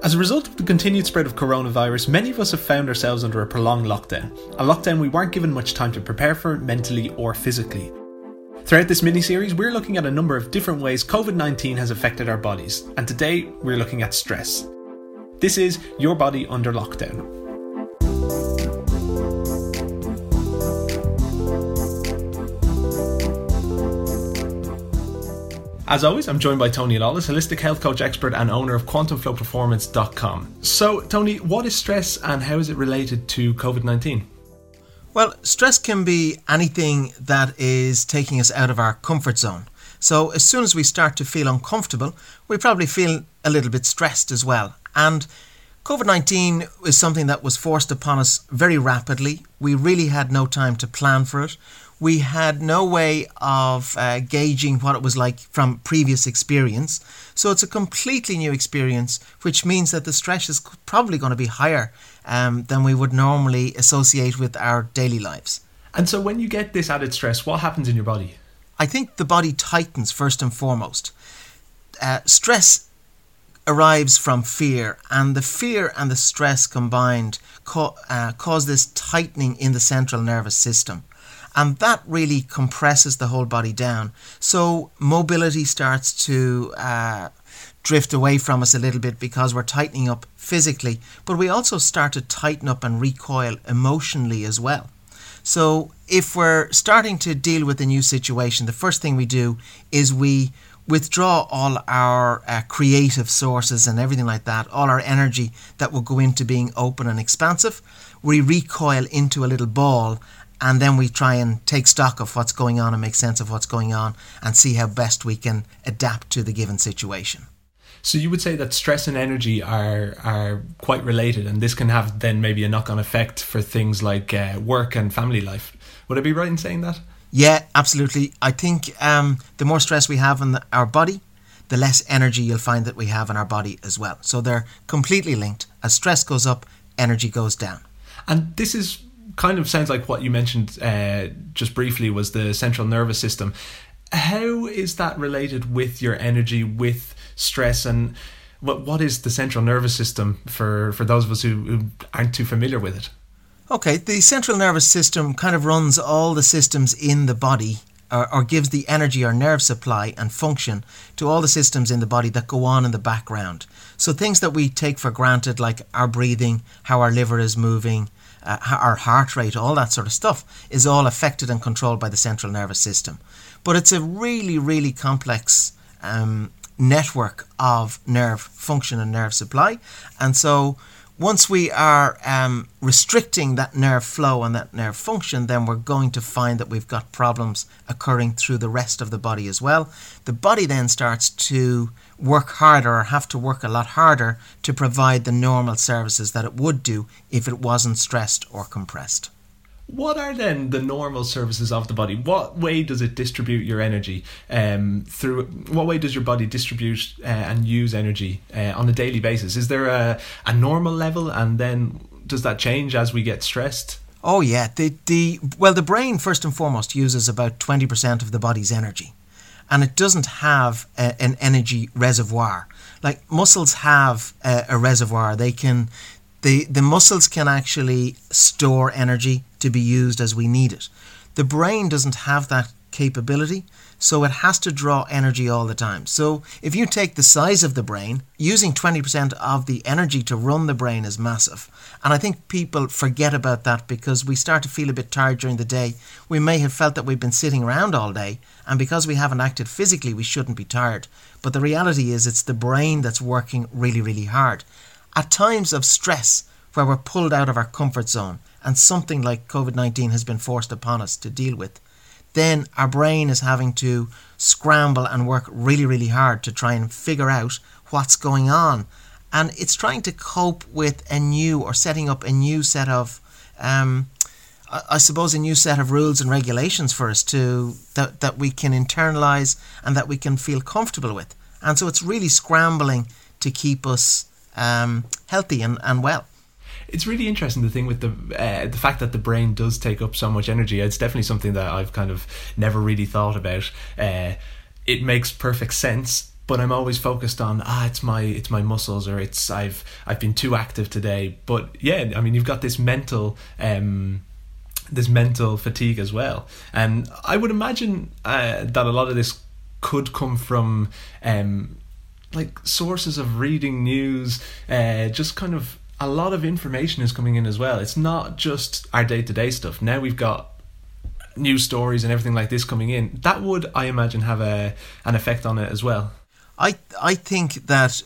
As a result of the continued spread of coronavirus, many of us have found ourselves under a prolonged lockdown. A lockdown we weren't given much time to prepare for mentally or physically. Throughout this mini-series, we're looking at a number of different ways COVID-19 has affected our bodies, and today we're looking at stress. This is Your Body Under Lockdown. As always, I'm joined by Tony Lawless, holistic health coach expert and owner of quantumflowperformance.com. So, Tony, what is stress and how is it related to COVID-19? Well, stress can be anything that is taking us out of our comfort zone. So as soon as we start to feel uncomfortable, we probably feel a little bit stressed as well. And COVID-19 is something that was forced upon us very rapidly. We really had no time to plan for it. We had no way of gauging what it was like from previous experience. So it's a completely new experience, which means that the stress is probably going to be higher than we would normally associate with our daily lives. And so when you get this added stress, what happens in your body? I think the body tightens first and foremost. Stress arrives from fear and the stress combined cause this tightening in the central nervous system, and that really compresses the whole body down. So mobility starts to drift away from us a little bit because we're tightening up physically, but we also start to tighten up and recoil emotionally as well. So if we're starting to deal with a new situation, the first thing we do is we withdraw all our creative sources and everything like that, all our energy that will go into being open and expansive. We recoil into a little ball, and then we try and take stock of what's going on and make sense of what's going on and see how best we can adapt to the given situation. So you would say that stress and energy are quite related, and this can have then maybe a knock-on effect for things like work and family life. Would I be right in saying that? Yeah, absolutely. I think the more stress we have in our body, the less energy you'll find that we have in our body as well. So they're completely linked. As stress goes up, energy goes down. And this is kind of sounds like what you mentioned just briefly was the central nervous system. How is that related with your energy, with stress? And what is the central nervous system for those of us who aren't too familiar with it? Okay, the central nervous system kind of runs all the systems in the body or gives the energy or nerve supply and function to all the systems in the body that go on in the background. So things that we take for granted, like our breathing, how our liver is moving, our heart rate, all that sort of stuff is all affected and controlled by the central nervous system. But it's a really, really complex network of nerve function and nerve supply. And so once we are restricting that nerve flow and that nerve function, then we're going to find that we've got problems occurring through the rest of the body as well. The body then starts to work harder or have to work a lot harder to provide the normal services that it would do if it wasn't stressed or compressed. What are then the normal services of the body? What way does it distribute your energy? What way does your body distribute and use energy on a daily basis? Is there a normal level, and then does that change as we get stressed? Oh yeah, the brain first and foremost uses about 20% of the body's energy, and it doesn't have an energy reservoir. Like muscles have a reservoir, they can. The muscles can actually store energy to be used as we need it. The brain doesn't have that capability, so it has to draw energy all the time. So if you take the size of the brain, using 20% of the energy to run the brain is massive. And I think people forget about that because we start to feel a bit tired during the day. We may have felt that we've been sitting around all day, and because we haven't acted physically, we shouldn't be tired. But the reality is it's the brain that's working really, really hard. At times of stress, where we're pulled out of our comfort zone and something like COVID-19 has been forced upon us to deal with, then our brain is having to scramble and work really, really hard to try and figure out what's going on. And it's trying to cope with a new set of rules and regulations for us that we can internalize and that we can feel comfortable with. And so it's really scrambling to keep us healthy and well. It's really interesting, the thing with the fact that the brain does take up so much energy. It's definitely something that I've kind of never really thought about. It makes perfect sense but I'm always focused on it's my muscles, or I've been too active today. But yeah, I mean, you've got this mental fatigue as well, and I would imagine that a lot of this could come from like sources of reading news, just kind of a lot of information is coming in as well. It's not just our day-to-day stuff. Now we've got news stories and everything like this coming in. That would, I imagine, have an effect on it as well. I think that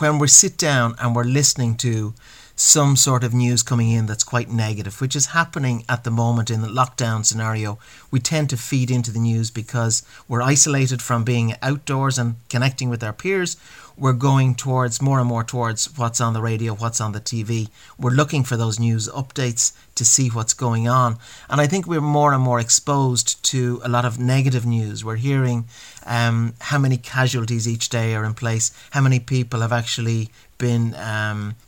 when we sit down and we're listening to some sort of news coming in that's quite negative, which is happening at the moment in the lockdown scenario, we tend to feed into the news because we're isolated from being outdoors and connecting with our peers. We're going towards more and more towards what's on the radio, what's on the TV. We're looking for those news updates to see what's going on. And I think we're more and more exposed to a lot of negative news. We're hearing how many casualties each day are in place, how many people have actually been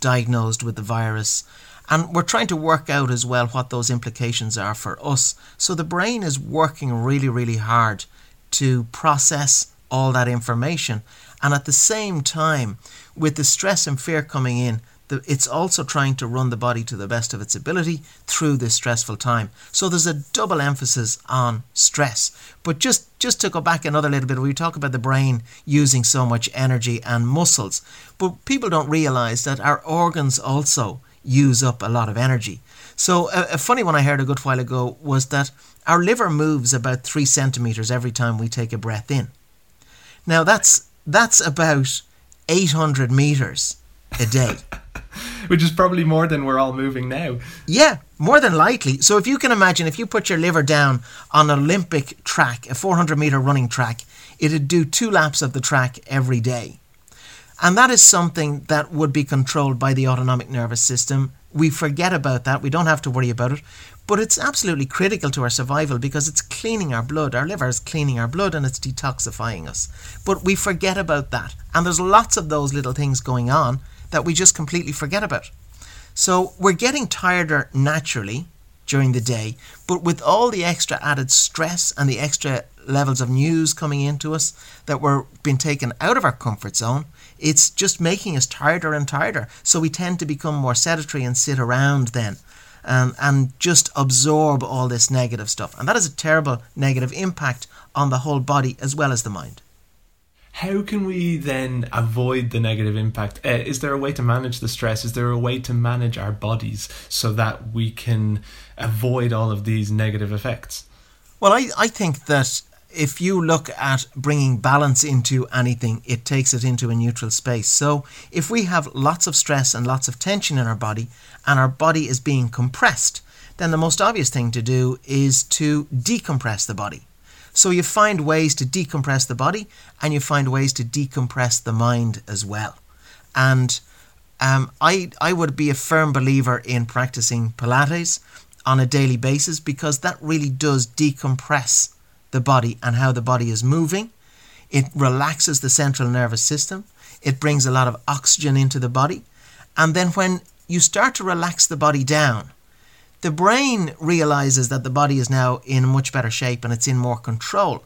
diagnosed with the virus, and we're trying to work out as well what those implications are for us. So the brain is working really, really hard to process all that information, and at the same time, with the stress and fear coming in, it's also trying to run the body to the best of its ability through this stressful time. So there's a double emphasis on stress. But just to go back another little bit, we talk about the brain using so much energy and muscles, but people don't realize that our organs also use up a lot of energy. So a funny one I heard a good while ago was that our liver moves about 3 centimeters every time we take a breath in. Now that's about 800 meters a day. Which is probably more than we're all moving now. Yeah, more than likely. So if you can imagine, if you put your liver down on an Olympic track, a 400-meter running track, it'd do 2 laps of the track every day. And that is something that would be controlled by the autonomic nervous system. We forget about that. We don't have to worry about it. But it's absolutely critical to our survival because it's cleaning our blood. Our liver is cleaning our blood and it's detoxifying us. But we forget about that. And there's lots of those little things going on that we just completely forget about. So we're getting tireder naturally during the day, but with all the extra added stress and the extra levels of news coming into us that we're being taken out of our comfort zone, it's just making us tireder and tireder. So we tend to become more sedentary and sit around then and just absorb all this negative stuff. And that is a terrible negative impact on the whole body as well as the mind. How can we then avoid the negative impact? Is there a way to manage the stress? Is there a way to manage our bodies so that we can avoid all of these negative effects? Well, I think that if you look at bringing balance into anything, it takes it into a neutral space. So if we have lots of stress and lots of tension in our body and our body is being compressed, then the most obvious thing to do is to decompress the body. So you find ways to decompress the body and you find ways to decompress the mind as well. And I would be a firm believer in practicing Pilates on a daily basis because that really does decompress the body and how the body is moving. It relaxes the central nervous system. It brings a lot of oxygen into the body. And then when you start to relax the body down, the brain realizes that the body is now in much better shape and it's in more control.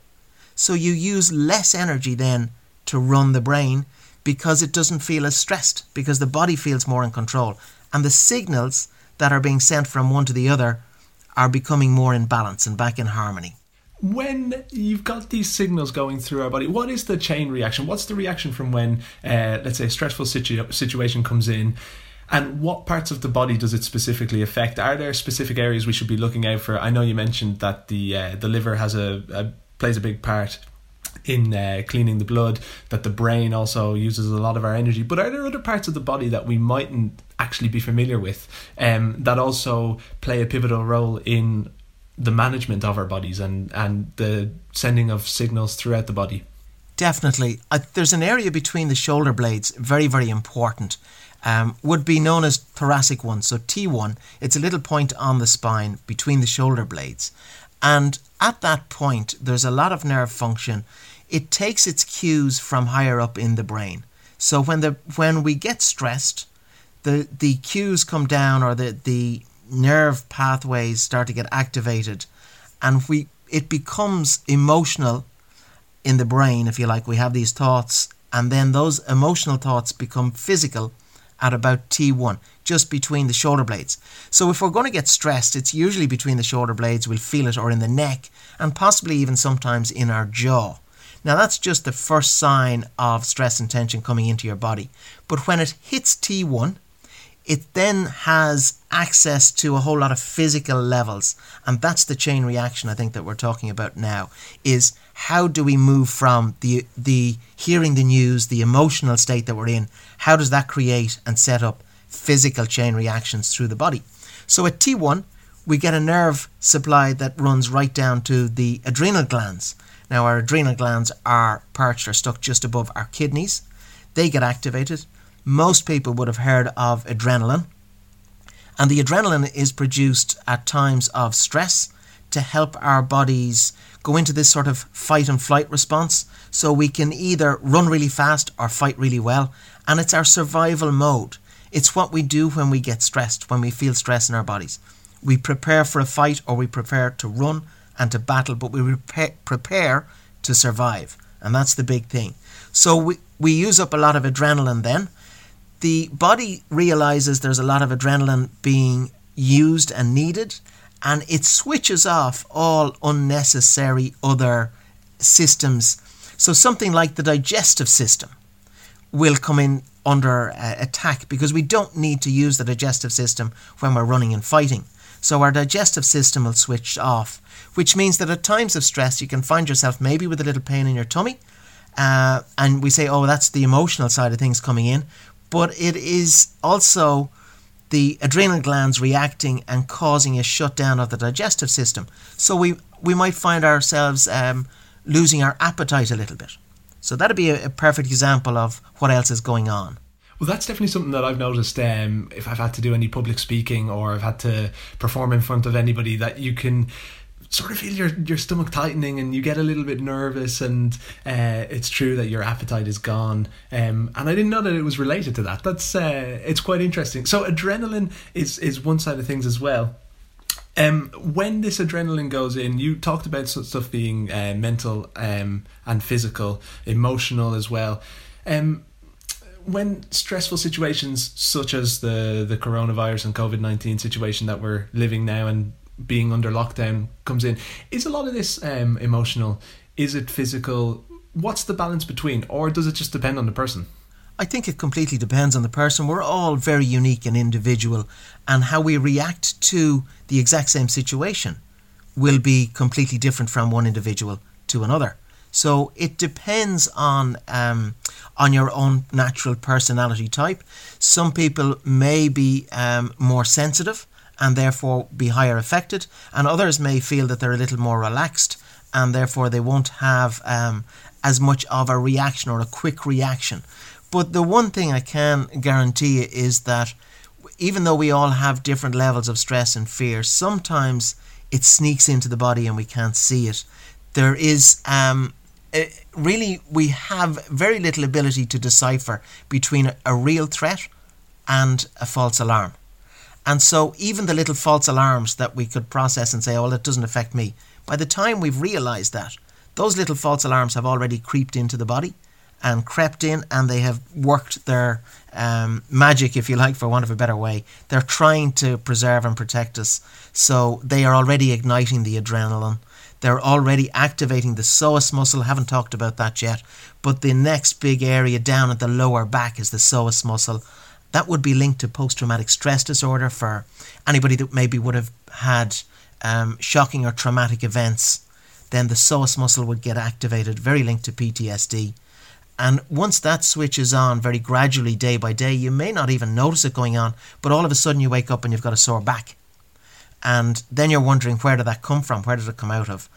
So you use less energy then to run the brain because it doesn't feel as stressed, because the body feels more in control. And the signals that are being sent from one to the other are becoming more in balance and back in harmony. When you've got these signals going through our body, what is the chain reaction? What's the reaction from when, let's say, a stressful situation comes in? And what parts of the body does it specifically affect? Are there specific areas we should be looking out for? I know you mentioned that the liver has plays a big part in cleaning the blood, that the brain also uses a lot of our energy. But are there other parts of the body that we mightn't actually be familiar with that also play a pivotal role in the management of our bodies and the sending of signals throughout the body? Definitely. There's an area between the shoulder blades, very, very important. Would be known as thoracic 1, so T1. It's a little point on the spine between the shoulder blades. And at that point, there's a lot of nerve function. It takes its cues from higher up in the brain. So when we get stressed, the cues come down, or the nerve pathways start to get activated, and it becomes emotional in the brain, if you like. We have these thoughts, and then those emotional thoughts become physical at about T1, just between the shoulder blades. So if we're going to get stressed, it's usually between the shoulder blades, we'll feel it, or in the neck, and possibly even sometimes in our jaw. Now that's just the first sign of stress and tension coming into your body. But when it hits T1, it then has access to a whole lot of physical levels. And that's the chain reaction, I think, that we're talking about now, is how do we move from the hearing the news, the emotional state that we're in, how does that create and set up physical chain reactions through the body? So at T1, we get a nerve supply that runs right down to the adrenal glands. Now our adrenal glands are perched or stuck just above our kidneys. They get activated. Most people would have heard of adrenaline, and the adrenaline is produced at times of stress to help our bodies go into this sort of fight and flight response, so we can either run really fast or fight really well, and it's our survival mode. It's what we do when we get stressed, when we feel stress in our bodies. We prepare for a fight, or we prepare to run and to battle, but we prepare to survive, and that's the big thing. So we use up a lot of adrenaline then. The body realizes there's a lot of adrenaline being used and needed, and it switches off all unnecessary other systems. So something like the digestive system will come in under attack, because we don't need to use the digestive system when we're running and fighting. So our digestive system will switch off, which means that at times of stress, you can find yourself maybe with a little pain in your tummy. And we say, oh, that's the emotional side of things coming in. But it is also the adrenal glands reacting and causing a shutdown of the digestive system. So we might find ourselves losing our appetite a little bit. So that'd be a perfect example of what else is going on. Well, that's definitely something that I've noticed if I've had to do any public speaking, or I've had to perform in front of anybody, that you can sort of feel your stomach tightening and you get a little bit nervous, and it's true that your appetite is gone. And I didn't know that it was related to that. That's it's quite interesting. So adrenaline is one side of things as well. When this adrenaline goes in, you talked about stuff being mental and physical, emotional as well. When stressful situations such as the coronavirus and COVID-19 situation that we're living now and being under lockdown comes in, is a lot of this emotional? Is it physical? What's the balance between, or does it just depend on the person? I think it completely depends on the person. We're all very unique and individual, and how we react to the exact same situation will be completely different from one individual to another. So it depends on your own natural personality type. Some people may be more sensitive and therefore be higher affected, and others may feel that they're a little more relaxed, and therefore they won't have as much of a reaction or a quick reaction. But the one thing I can guarantee you is that even though we all have different levels of stress and fear, sometimes it sneaks into the body and we can't see it. There is really, we have very little ability to decipher between a real threat and a false alarm. And so even the little false alarms that we could process and say, oh, well, it doesn't affect me, by the time we've realised that, those little false alarms have already crept into the body and crept in, and they have worked their magic, if you like, for want of a better way. They're trying to preserve and protect us. So they are already igniting the adrenaline. They're already activating the psoas muscle. Haven't talked about that yet. But the next big area down at the lower back is the psoas muscle. That would be linked to post-traumatic stress disorder for anybody that maybe would have had shocking or traumatic events. Then the psoas muscle would get activated, very linked to PTSD. And once that switches on very gradually, day by day, you may not even notice it going on, but all of a sudden you wake up and you've got a sore back. And then you're wondering, where did that come from? Where did it come out of?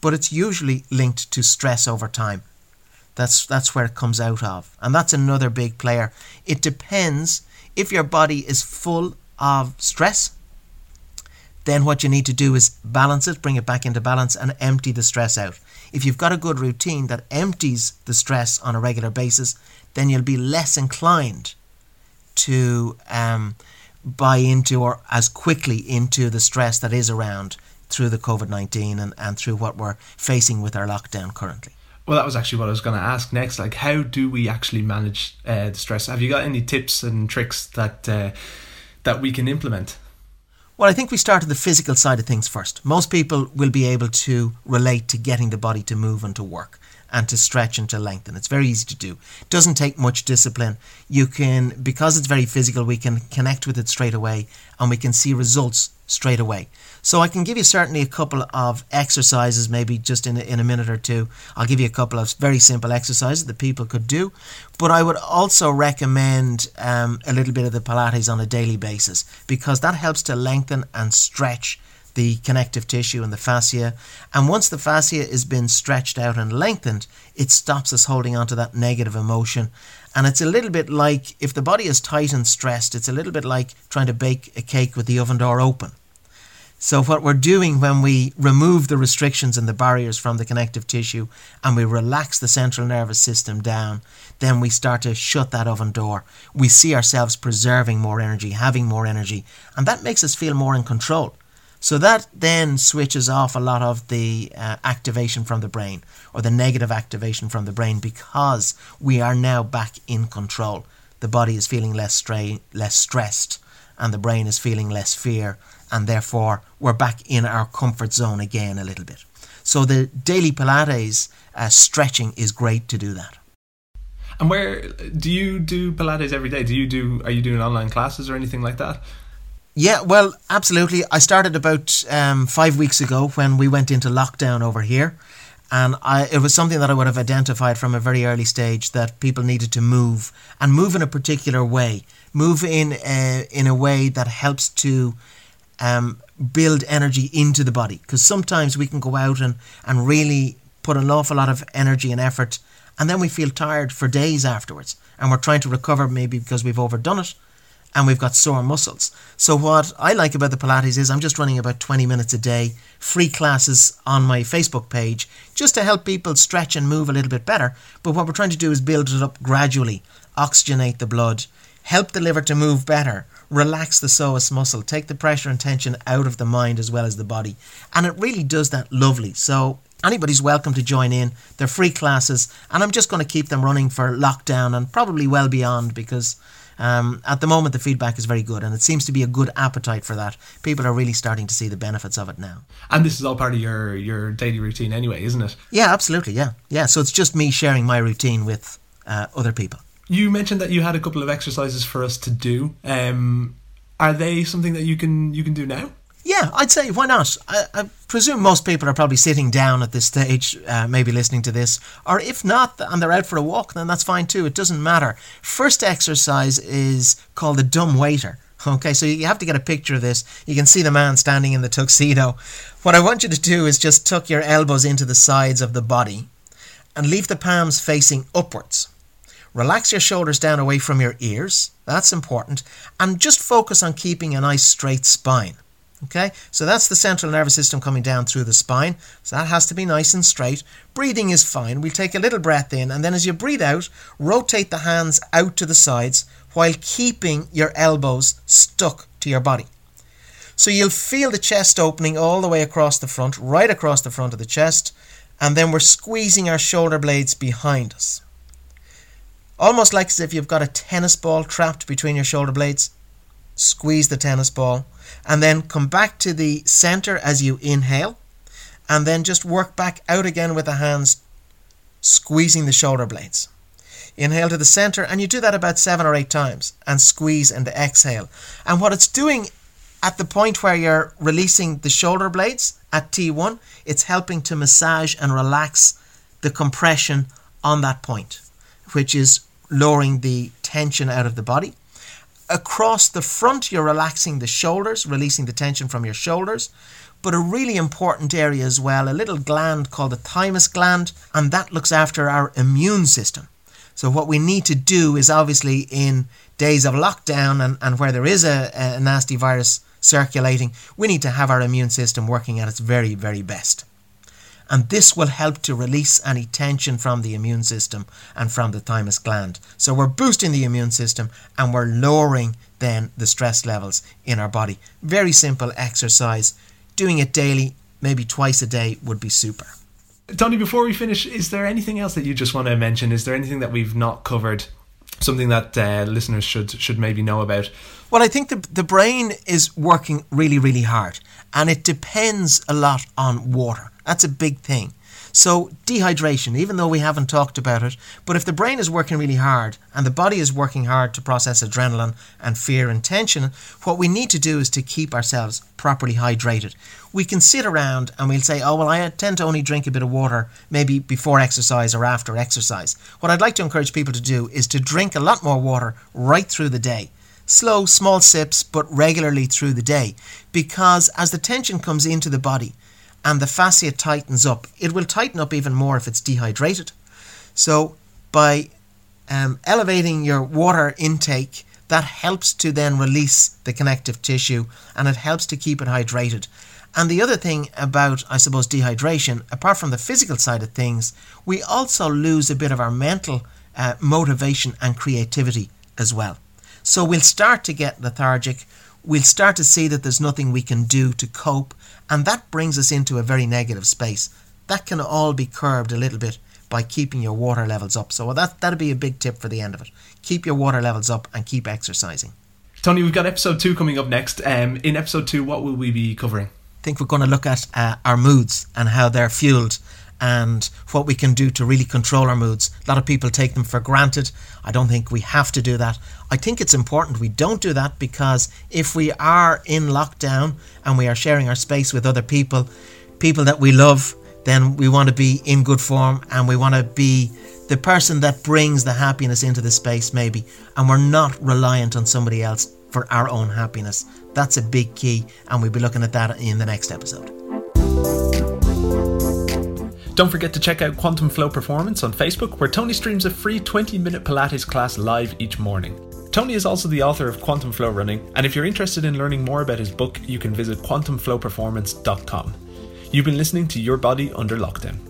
But it's usually linked to stress over time. That's where it comes out of. And that's another big player. It depends. If your body is full of stress, then what you need to do is balance it, bring it back into balance, and empty the stress out. If you've got a good routine that empties the stress on a regular basis, then you'll be less inclined to buy into or as quickly into the stress that is around through the COVID-19 and through what we're facing with our lockdown currently. Well, that was actually what I was going to ask next. Like, how do we actually manage the stress? Have you got any tips and tricks that that we can implement? Well, I think we start at the physical side of things first. Most people will be able to relate to getting the body to move and to work and to stretch and to lengthen. It's very easy to do. It doesn't take much discipline. You can, because it's very physical, we can connect with it straight away and we can see results straight away. So I can give you certainly a couple of exercises, maybe just in a minute or two. I'll give you a couple of very simple exercises that people could do. But I would also recommend a little bit of the Pilates on a daily basis, because that helps to lengthen and stretch the connective tissue and the fascia. And once the fascia has been stretched out and lengthened, it stops us holding on to that negative emotion. And it's a little bit like, if the body is tight and stressed, it's a little bit like trying to bake a cake with the oven door open. So what we're doing when we remove the restrictions and the barriers from the connective tissue and we relax the central nervous system down, then we start to shut that oven door. We see ourselves preserving more energy, having more energy, and that makes us feel more in control. So that then switches off a lot of the activation from the brain, or the negative activation from the brain, because we are now back in control. The body is feeling less stressed, and the brain is feeling less fear, and therefore we're back in our comfort zone again a little bit. So the daily Pilates stretching is great to do that. And where do you do Pilates every day? Are you doing online classes or anything like that? Yeah, well, absolutely. I started about 5 weeks ago when we went into lockdown over here. And it was something that I would have identified from a very early stage, that people needed to move, and move in a particular way. Move in a way that helps to build energy into the body. Because sometimes we can go out and really put an awful lot of energy and effort, and then we feel tired for days afterwards. And we're trying to recover, maybe because we've overdone it, and we've got sore muscles. So what I like about the Pilates is I'm just running about 20 minutes a day, free classes on my Facebook page, just to help people stretch and move a little bit better. But what we're trying to do is build it up gradually, oxygenate the blood, help the liver to move better, relax the psoas muscle, take the pressure and tension out of the mind as well as the body. And it really does that lovely. So anybody's welcome to join in. They're free classes, and I'm just going to keep them running for lockdown and probably well beyond, because at the moment the feedback is very good, and it seems to be a good appetite for that. People are really starting to see the benefits of it now. And this is all part of your daily routine anyway, isn't it? Yeah, absolutely, yeah. So it's just me sharing my routine with other people. You mentioned that you had a couple of exercises for us to do. Are they something that you can do now? Yeah, I'd say why not? I presume most people are probably sitting down at this stage, maybe listening to this. Or if not, and they're out for a walk, then that's fine too. It doesn't matter. First exercise is called the dumb waiter. Okay, so you have to get a picture of this. You can see the man standing in the tuxedo. What I want you to do is just tuck your elbows into the sides of the body and leave the palms facing upwards. Relax your shoulders down away from your ears. That's important. And just focus on keeping a nice straight spine. Okay, so that's the central nervous system coming down through the spine. So that has to be nice and straight. Breathing is fine. We'll take a little breath in, and then as you breathe out, rotate the hands out to the sides while keeping your elbows stuck to your body. So you'll feel the chest opening all the way across the front, right across the front of the chest, and then we're squeezing our shoulder blades behind us. Almost like as if you've got a tennis ball trapped between your shoulder blades. Squeeze the tennis ball, and then come back to the center as you inhale, and then just work back out again with the hands, squeezing the shoulder blades. Inhale to the center, and you do that about 7 or 8 times, and squeeze and exhale. And what it's doing at the point where you're releasing the shoulder blades at T1, it's helping to massage and relax the compression on that point, which is lowering the tension out of the body. Across the front, you're relaxing the shoulders, releasing the tension from your shoulders. But a really important area as well, a little gland called the thymus gland, and that looks after our immune system. So what we need to do is, obviously in days of lockdown and where there is a nasty virus circulating, we need to have our immune system working at its very, very best. And this will help to release any tension from the immune system and from the thymus gland. So we're boosting the immune system, and we're lowering then the stress levels in our body. Very simple exercise. Doing it daily, maybe twice a day, would be super. Tony, before we finish, is there anything else that you just want to mention? Is there anything that we've not covered? Something that listeners should maybe know about? Well, I think the brain is working really, really hard, and it depends a lot on water. That's a big thing. So dehydration, even though we haven't talked about it, but if the brain is working really hard and the body is working hard to process adrenaline and fear and tension, what we need to do is to keep ourselves properly hydrated. We can sit around and we'll say, oh, well, I tend to only drink a bit of water maybe before exercise or after exercise. What I'd like to encourage people to do is to drink a lot more water right through the day. Slow, small sips, but regularly through the day, because as the tension comes into the body and the fascia tightens up, it will tighten up even more if it's dehydrated. So by elevating your water intake, that helps to then release the connective tissue, and it helps to keep it hydrated. And the other thing about, I suppose, dehydration, apart from the physical side of things, we also lose a bit of our mental motivation and creativity as well. So we'll start to get lethargic, we'll start to see that there's nothing we can do to cope, and that brings us into a very negative space. That can all be curbed a little bit by keeping your water levels up. So that'd be a big tip for the end of it. Keep your water levels up and keep exercising. Tony, we've got episode 2 coming up next. In episode 2, what will we be covering? I think we're going to look at our moods and how they're fueled, and what we can do to really control our moods. A lot of people take them for granted. I don't think we have to do that. I think it's important we don't do that, because if we are in lockdown and we are sharing our space with other people, people that we love, then we want to be in good form and we want to be the person that brings the happiness into the space maybe, and we're not reliant on somebody else for our own happiness. That's a big key, and we'll be looking at that in the next episode. Don't forget to check out Quantum Flow Performance on Facebook, where Tony streams a free 20-minute Pilates class live each morning. Tony is also the author of Quantum Flow Running, and if you're interested in learning more about his book, you can visit quantumflowperformance.com. You've been listening to Your Body Under Lockdown.